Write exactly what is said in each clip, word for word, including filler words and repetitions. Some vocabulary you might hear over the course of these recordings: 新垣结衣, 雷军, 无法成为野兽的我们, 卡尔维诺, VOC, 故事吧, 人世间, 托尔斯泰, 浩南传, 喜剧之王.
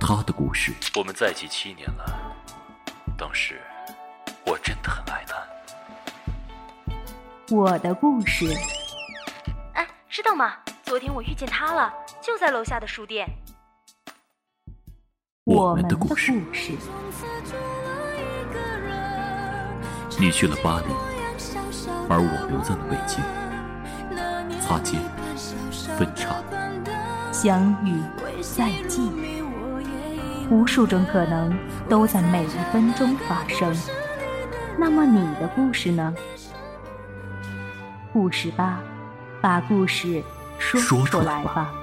他的故事。我们在一起七年了，当时我真的很爱他。我的故事。哎，知道吗？昨天我遇见他了，就在楼下的书店。我们的故事。你去了巴黎，而我留在了北京。擦肩，分岔，相遇，再见，无数种可能都在每一分钟发生。那么你的故事呢？故事吧，把故事说出来吧。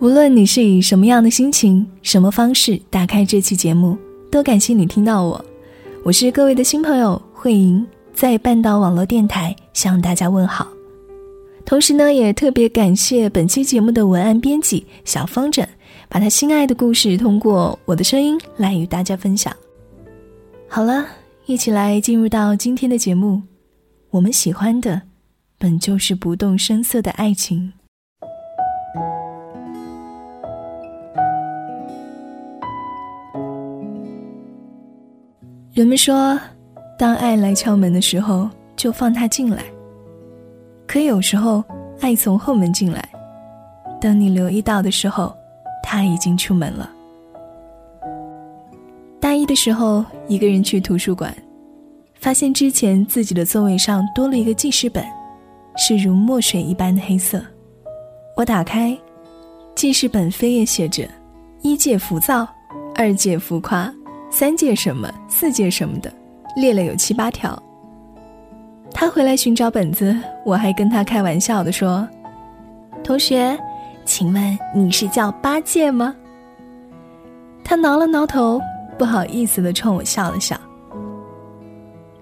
无论你是以什么样的心情、什么方式打开这期节目，都感谢你听到我。我是各位的新朋友慧莹，在半岛网络电台向大家问好。同时呢，也特别感谢本期节目的文案编辑小方枕，把他心爱的故事通过我的声音来与大家分享。好了，一起来进入到今天的节目。我们喜欢的，本就是不动声色的爱情。人们说，当爱来敲门的时候，就放它进来。可有时候，爱从后门进来，等你留意到的时候，它已经出门了。大一的时候，一个人去图书馆，发现之前自己的座位上多了一个记事本，是如墨水一般的黑色。我打开，记事本扉页写着：一戒浮躁，二戒浮夸。三戒什么，四戒什么的，列了有七八条。他回来寻找本子，我还跟他开玩笑地说：同学，请问你是叫八戒吗？他挠了挠头，不好意思地冲我笑了笑。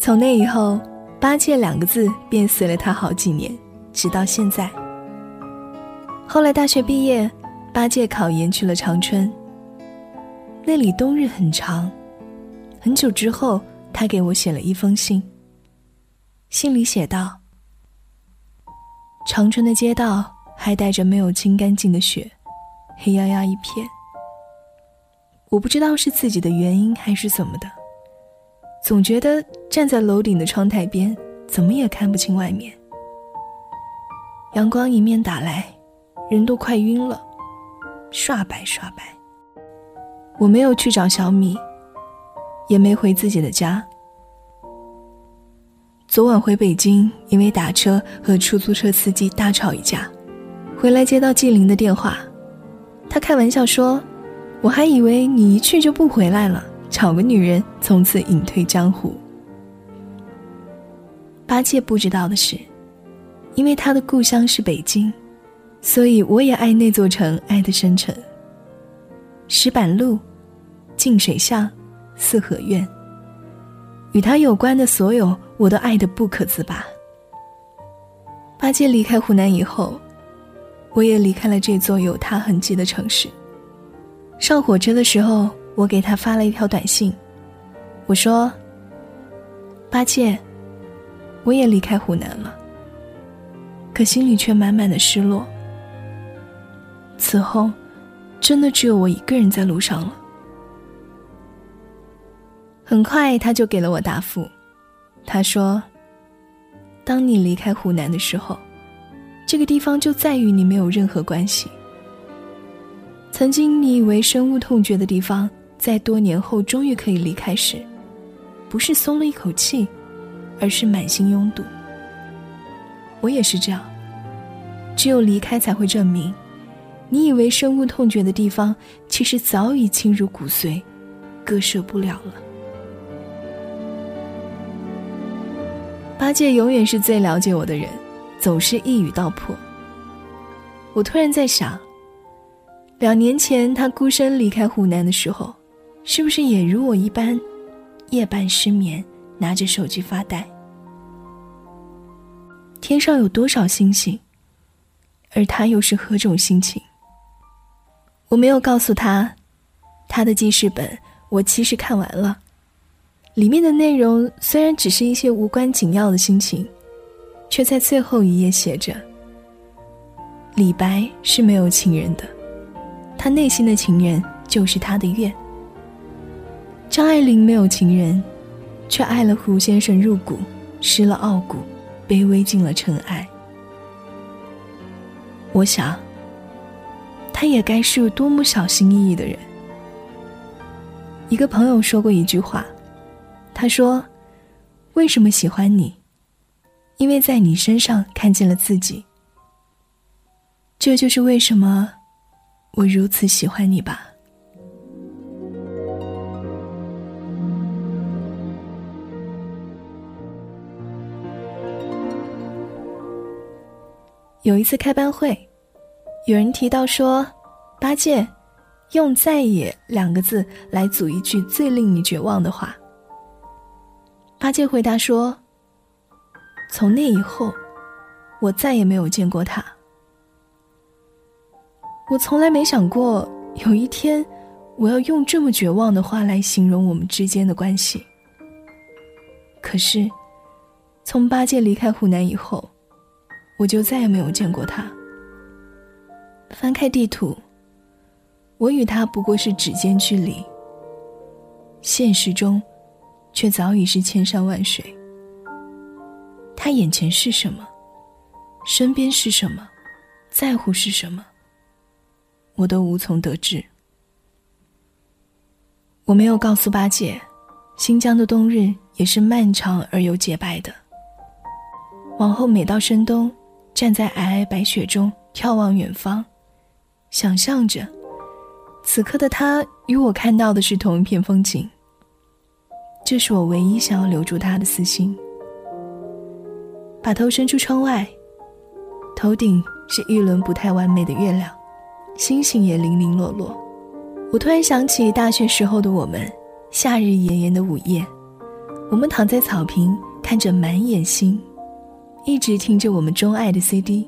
从那以后，八戒两个字便随了他好几年，直到现在。后来大学毕业，八戒考研去了长春，那里冬日很长。很久之后，他给我写了一封信。信里写道：长春的街道还带着没有清干净的雪，黑压压一片。我不知道是自己的原因还是怎么的，总觉得站在楼顶的窗台边，怎么也看不清外面。阳光迎面打来，人都快晕了，刷白刷白。我没有去找小米，也没回自己的家。昨晚回北京，因为打车和出租车司机大吵一架，回来接到纪灵的电话，他开玩笑说：我还以为你一去就不回来了，找个女人从此隐退江湖。八戒不知道的是，因为他的故乡是北京，所以我也爱那座城，爱得深沉。石板路、净水巷、四合院，与他有关的所有我都爱得不可自拔。八戒离开湖南以后，我也离开了这座有他痕迹的城市。上火车的时候，我给他发了一条短信，我说：八戒，我也离开湖南了。可心里却满满的失落。此后真的只有我一个人在路上了。很快他就给了我答复，他说：当你离开湖南的时候，这个地方就再与你没有任何关系。曾经你以为深恶痛绝的地方，在多年后终于可以离开时，不是松了一口气，而是满心拥堵。我也是这样，只有离开才会证明，你以为深恶痛绝的地方，其实早已侵入骨髓，割舍不了了。八戒永远是最了解我的人，总是一语道破。我突然在想，两年前他孤身离开湖南的时候，是不是也如我一般，夜半失眠，拿着手机发呆？天上有多少星星，而他又是何种心情？我没有告诉他，他的记事本我其实看完了，里面的内容虽然只是一些无关紧要的心情，却在最后一页写着：李白是没有情人的，他内心的情人就是他的月。张爱玲没有情人，却爱了胡先生入骨，失了傲骨，卑微进了尘埃。我想，他也该是多么小心翼翼的人。一个朋友说过一句话，他说：为什么喜欢你？因为在你身上看见了自己。这就是为什么我如此喜欢你吧。有一次开班会，有人提到说，八戒用再也两个字来组一句最令你绝望的话。八戒回答说，从那以后我再也没有见过他。我从来没想过有一天我要用这么绝望的话来形容我们之间的关系。可是从八戒离开湖南以后，我就再也没有见过他。翻开地图，我与他不过是指尖距离，现实中却早已是千山万水。他眼前是什么，身边是什么，在乎是什么，我都无从得知。我没有告诉八戒，新疆的冬日也是漫长而又洁白的。往后每到深冬，站在皑皑白雪中眺望远方，想象着此刻的他与我看到的是同一片风景。这是我唯一想要留住他的私心。把头伸出窗外，头顶是一轮不太完美的月亮，星星也零零落落。我突然想起大学时候的我们，夏日炎炎的午夜，我们躺在草坪，看着满眼星，一直听着我们钟爱的 C D，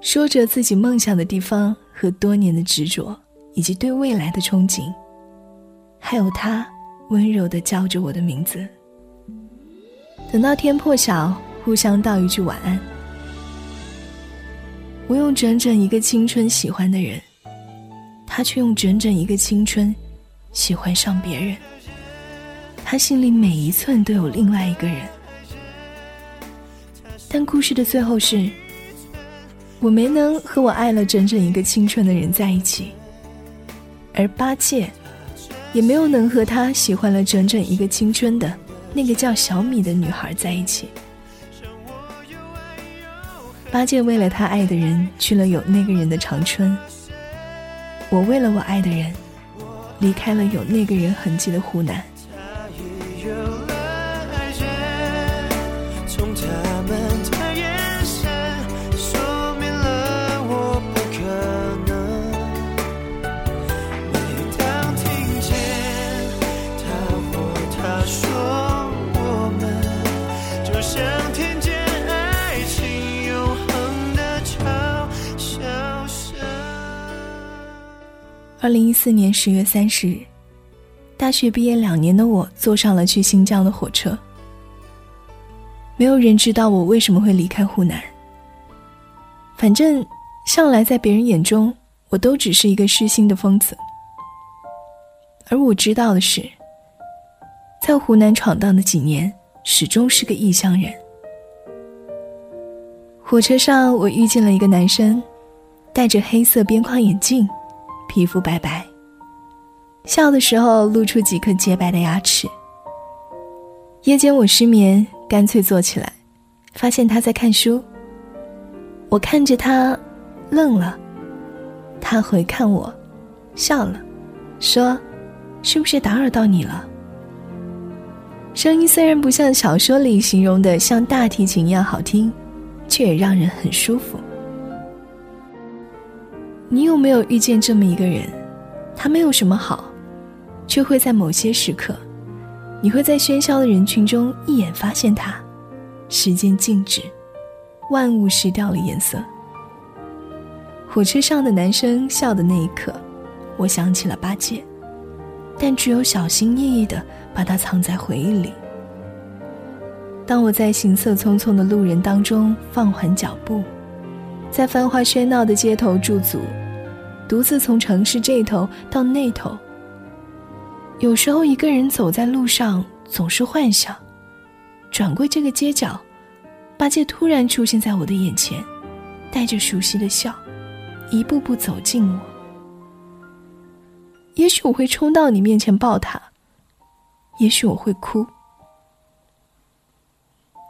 说着自己梦想的地方和多年的执着，以及对未来的憧憬，还有他温柔地叫着我的名字。等到天破晓，互相道一句晚安。我用整整一个青春喜欢的人，他却用整整一个青春喜欢上别人。他心里每一寸都有另外一个人。但故事的最后是，我没能和我爱了整整一个青春的人在一起，而八戒也没有能和他喜欢了整整一个青春的那个叫小米的女孩在一起。八戒为了他爱的人去了有那个人的长春，我为了我爱的人离开了有那个人痕迹的湖南。二零一四年十月三十日，大学毕业两年的我坐上了去新疆的火车。没有人知道我为什么会离开湖南。反正向来在别人眼中，我都只是一个失心的疯子。而我知道的是，在湖南闯荡的几年，始终是个异乡人。火车上，我遇见了一个男生，戴着黑色边框眼镜，皮肤白白，笑的时候露出几颗洁白的牙齿。夜间我失眠，干脆坐起来，发现他在看书。我看着他愣了，他回看我笑了，说是不是打扰到你了。声音虽然不像小说里形容的像大提琴一样好听，却也让人很舒服。你有没有遇见这么一个人，他没有什么好，却会在某些时刻，你会在喧嚣的人群中一眼发现他。时间静止，万物失掉了颜色。火车上的男生笑的那一刻，我想起了八戒，但只有小心翼翼地把它藏在回忆里。当我在行色匆匆的路人当中放缓脚步，在繁华喧闹的街头驻足，独自从城市这头到那头。有时候一个人走在路上，总是幻想转过这个街角，八戒突然出现在我的眼前，带着熟悉的笑，一步步走近我。也许我会冲到你面前抱他，也许我会哭。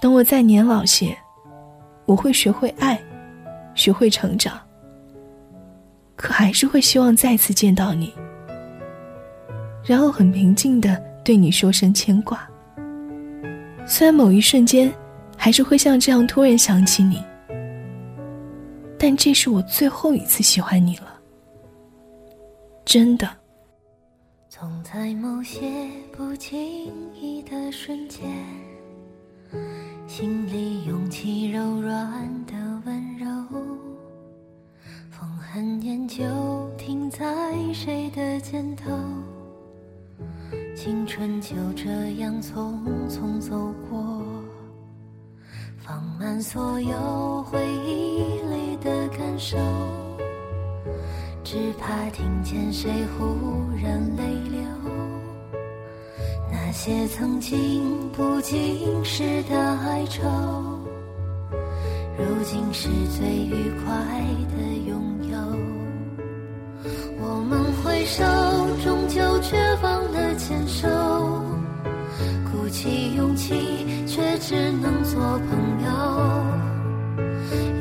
等我再年老些，我会学会爱，学会成长，可还是会希望再次见到你，然后很平静地对你说声牵挂。虽然某一瞬间还是会像这样突然想起你，但这是我最后一次喜欢你了，真的。总在某些不经意的瞬间，心里涌起柔软的温柔，风很眼就停在谁的肩头，青春就这样匆匆走过，放慢所有回忆里的感受，只怕听见谁忽然泪流，那些曾经不经事的哀愁，如今是最愉快的拥有。我们挥手，终究却忘了牵手，鼓起勇气，却只能做朋友。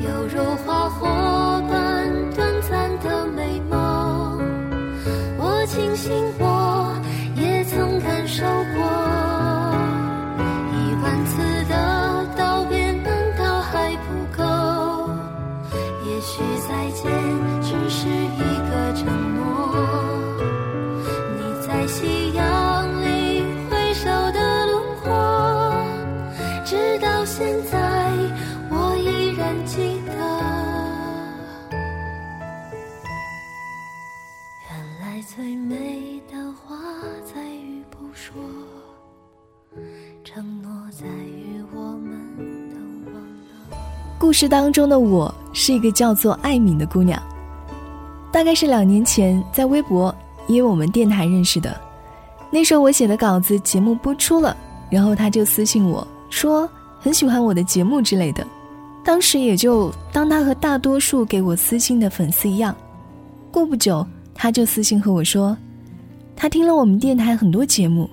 有如花火般短暂的美梦，我庆幸我也曾感受过，一万次的道别难道还不够？也许再见只是一个承诺，你在夕阳里挥手的轮廓，直到现在我依然记得。原来最美的话在于不说，承诺在于我们都忘了。故事当中的我是一个叫做艾敏的姑娘，大概是两年前在微博因为我们电台认识的。那时候我写的稿子节目播出了，然后她就私信我说很喜欢我的节目之类的。当时也就当她和大多数给我私信的粉丝一样，过不久她就私信和我说，她听了我们电台很多节目，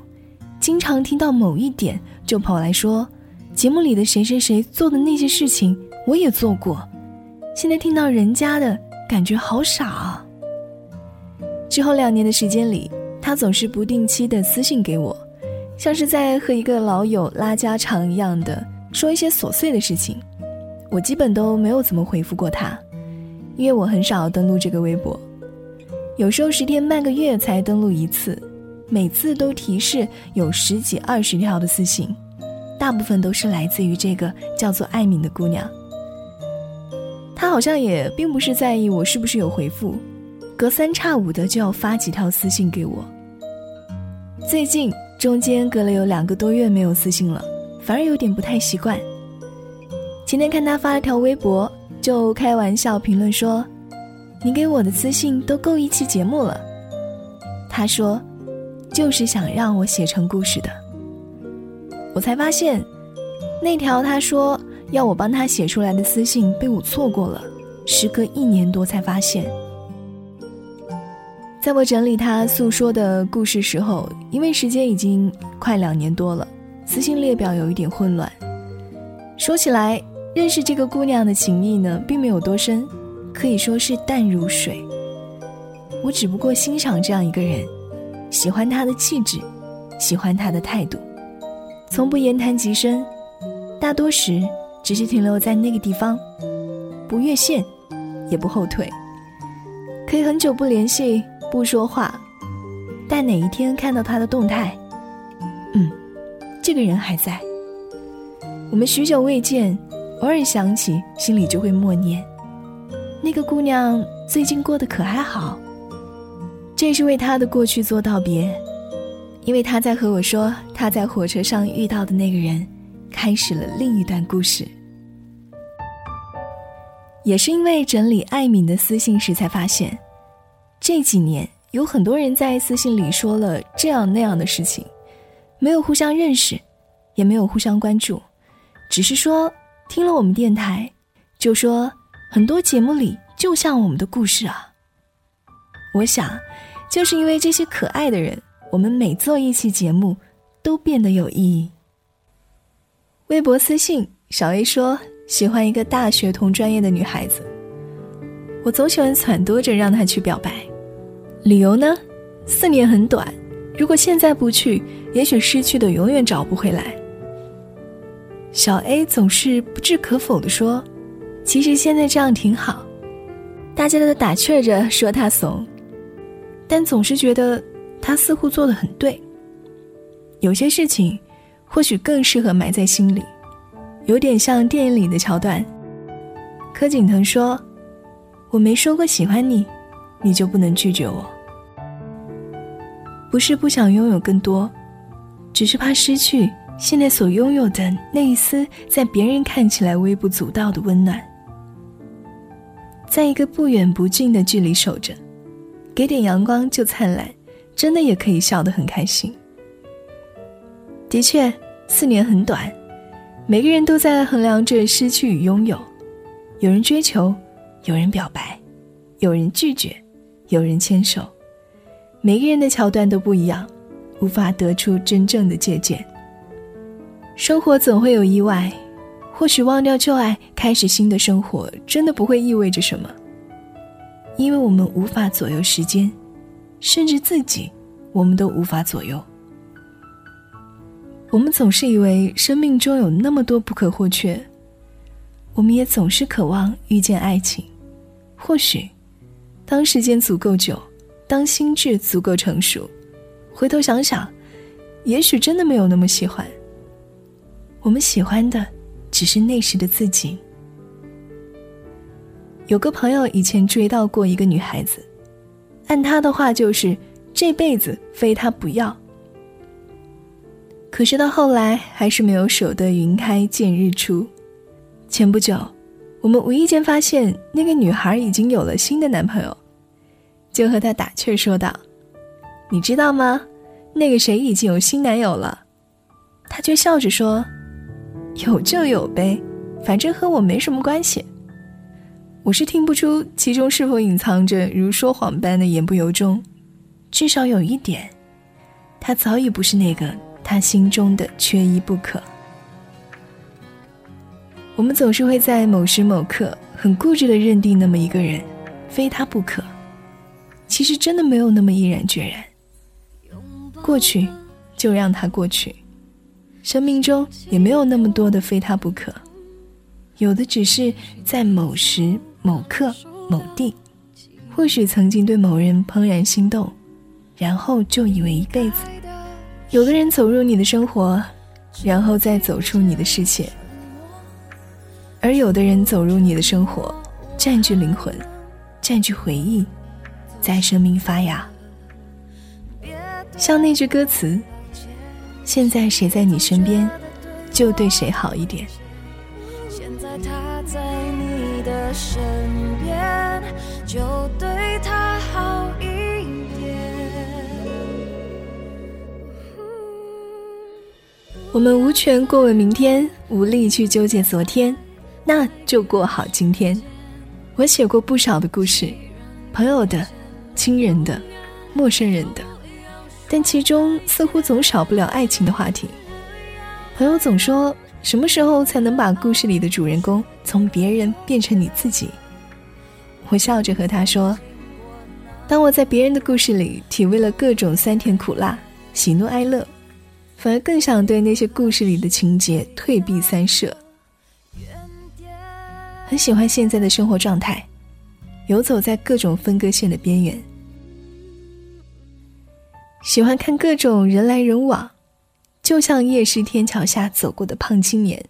经常听到某一点就跑来说，节目里的谁谁谁做的那些事情我也做过，现在听到人家的感觉好傻啊。之后两年的时间里，她总是不定期的私信给我，像是在和一个老友拉家常一样的说一些琐碎的事情。我基本都没有怎么回复过她，因为我很少登录这个微博，有时候十天半个月才登录一次，每次都提示有十几二十条的私信，大部分都是来自于这个叫做艾敏的姑娘。她好像也并不是在意我是不是有回复，隔三差五的就要发几条私信给我。最近中间隔了有两个多月没有私信了，反而有点不太习惯。前天看她发了条微博，就开玩笑评论说，你给我的私信都够一期节目了。他说，就是想让我写成故事的。我才发现，那条他说要我帮他写出来的私信被我错过了，时隔一年多才发现。在我整理他诉说的故事时候，因为时间已经快两年多了，私信列表有一点混乱。说起来，认识这个姑娘的情谊呢，并没有多深，可以说是淡如水。我只不过欣赏这样一个人，喜欢他的气质，喜欢他的态度，从不言谈及深，大多时只是停留在那个地方，不越线也不后退，可以很久不联系不说话，但哪一天看到他的动态，嗯，这个人还在，我们许久未见，偶尔想起心里就会默念，那个姑娘最近过得可还好？这也是为她的过去做道别，因为她在和我说她在火车上遇到的那个人开始了另一段故事。也是因为整理艾敏的私信时才发现，这几年有很多人在私信里说了这样那样的事情，没有互相认识，也没有互相关注，只是说听了我们电台，就说很多节目里就像我们的故事啊。我想就是因为这些可爱的人，我们每做一期节目都变得有意义。微博私信小 A 说喜欢一个大学同专业的女孩子，我总喜欢撺掇着让她去表白，理由呢，四年很短，如果现在不去，也许失去的永远找不回来。小 A 总是不置可否地说，其实现在这样挺好，大家都打趣着说她怂，但总是觉得她似乎做得很对。有些事情或许更适合埋在心里，有点像电影里的桥段，柯景腾说，我没说过喜欢你，你就不能拒绝我。不是不想拥有更多，只是怕失去现在所拥有的那一丝在别人看起来微不足道的温暖。在一个不远不近的距离守着，给点阳光就灿烂，真的也可以笑得很开心。的确，四年很短，每个人都在衡量着失去与拥有，有人追求，有人表白，有人拒绝，有人牵手，每个人的桥段都不一样，无法得出真正的借鉴。生活总会有意外，或许忘掉旧爱，开始新的生活，真的不会意味着什么，因为我们无法左右时间，甚至自己，我们都无法左右。我们总是以为生命中有那么多不可或缺，我们也总是渴望遇见爱情。或许，当时间足够久，当心智足够成熟，回头想想，也许真的没有那么喜欢。我们喜欢的，只是那时的自己。有个朋友以前追到过一个女孩子，按她的话就是，这辈子非她不要。可是到后来还是没有守得云开见日出。前不久，我们无意间发现那个女孩已经有了新的男朋友，就和她打趣说道，你知道吗，那个谁已经有新男友了。她却笑着说，有就有呗，反正和我没什么关系。我是听不出其中是否隐藏着如说谎般的言不由衷，至少有一点，她早已不是那个他心中的缺一不可。我们总是会在某时某刻很固执地认定那么一个人，非他不可，其实真的没有那么毅然决然。过去就让他过去，生命中也没有那么多的非他不可，有的只是在某时某刻某地，或许曾经对某人怦然心动，然后就以为一辈子。有的人走入你的生活，然后再走出你的世界，而有的人走入你的生活，占据灵魂，占据回忆，在生命发芽。像那句歌词，现在谁在你身边，就对谁好一点。现在他在你的身边，就对他好一点。我们无权过问明天，无力去纠结昨天，那就过好今天。我写过不少的故事，朋友的，亲人的，陌生人的，但其中似乎总少不了爱情的话题。朋友总说，什么时候才能把故事里的主人公从别人变成你自己？我笑着和他说，当我在别人的故事里体味了各种酸甜苦辣，喜怒哀乐，反而更想对那些故事里的情节退避三舍。很喜欢现在的生活状态，游走在各种分割线的边缘，喜欢看各种人来人往，就像夜市天桥下走过的胖青年。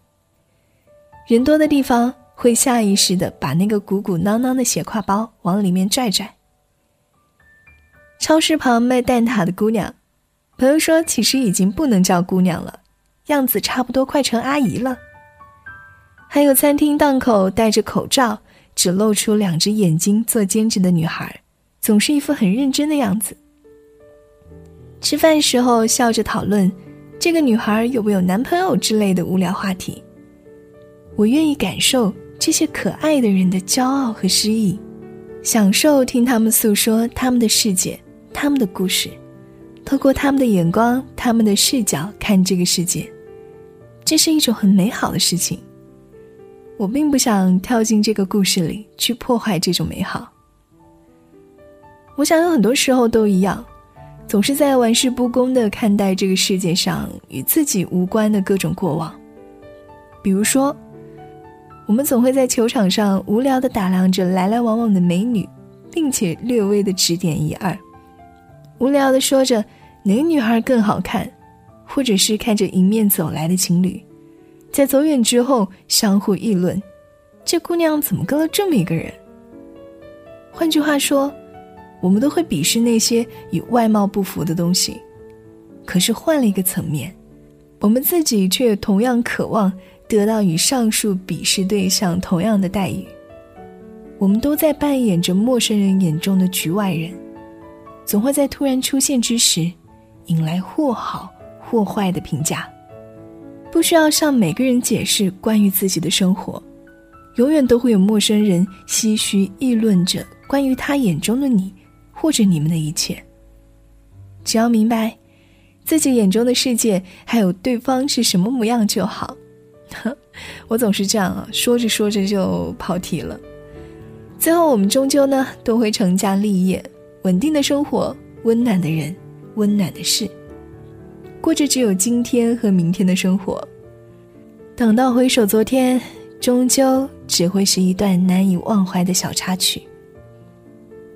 人多的地方会下意识地把那个鼓鼓囊囊的斜挎包往里面拽拽。超市旁卖蛋挞的姑娘，朋友说其实已经不能叫姑娘了，样子差不多快成阿姨了。还有餐厅档口戴着口罩，只露出两只眼睛做兼职的女孩，总是一副很认真的样子。吃饭时候笑着讨论这个女孩有没有男朋友之类的无聊话题。我愿意感受这些可爱的人的骄傲和诗意，享受听他们诉说他们的世界，他们的故事，透过他们的眼光，他们的视角看这个世界，这是一种很美好的事情。我并不想跳进这个故事里去破坏这种美好。我想有很多时候都一样，总是在玩世不恭地看待这个世界上与自己无关的各种过往。比如说，我们总会在球场上无聊地打量着来来往往的美女，并且略微地指点一二，无聊地说着哪个女孩更好看，或者是看着迎面走来的情侣，在走远之后相互议论，这姑娘怎么跟了这么一个人。换句话说，我们都会鄙视那些与外貌不符的东西，可是换了一个层面，我们自己却同样渴望得到与上述鄙视对象同样的待遇。我们都在扮演着陌生人眼中的局外人，总会在突然出现之时引来或好或坏的评价。不需要向每个人解释关于自己的生活，永远都会有陌生人唏嘘议论着关于他眼中的你或者你们的一切。只要明白自己眼中的世界还有对方是什么模样就好。我总是这样啊，说着说着就跑题了。最后我们终究呢都会成家立业，稳定的生活，温暖的人，温暖的事，过着只有今天和明天的生活。等到回首昨天，终究只会是一段难以忘怀的小插曲。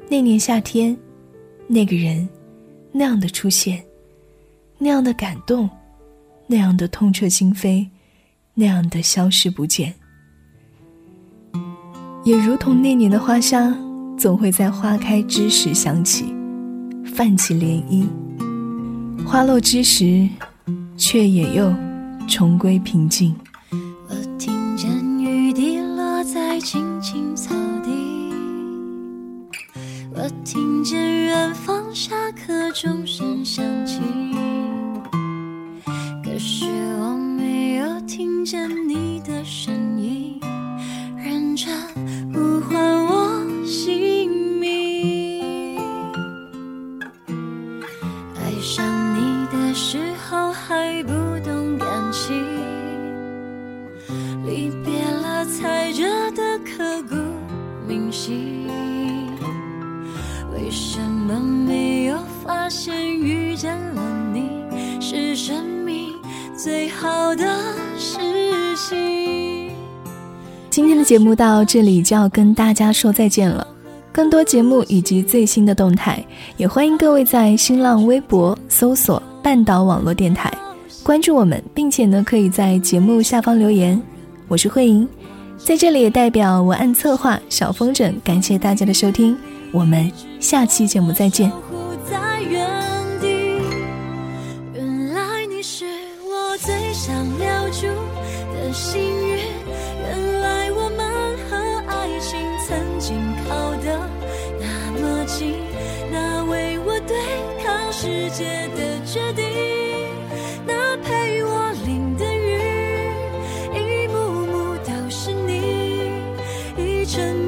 那年夏天，那个人，那样的出现，那样的感动，那样的痛彻心扉，那样的消失不见。也如同那年的花香，总会在花开之时响起，泛起涟漪，花落之时，却也又重归平静。我听见雨滴落在青青草地，我听见远方下课钟声响起，可是我没有听见你的声音，认真呼唤我姓名。爱上时候还不懂感情，离别了才觉得刻骨铭心。为什么没有发现遇见了你是生命最好的事情？今天的节目到这里就要跟大家说再见了。更多节目以及最新的动态，也欢迎各位在新浪微博搜索半岛网络电台，关注我们，并且呢可以在节目下方留言。我是慧莹，在这里也代表文案策划小风筝，感谢大家的收听，我们下期节目再见。原来你是我最想留住的幸运，原来我们和爱情曾经靠得那么近，那为我对抗世界的决定，那陪我淋的雨，一幕幕都是你，一阵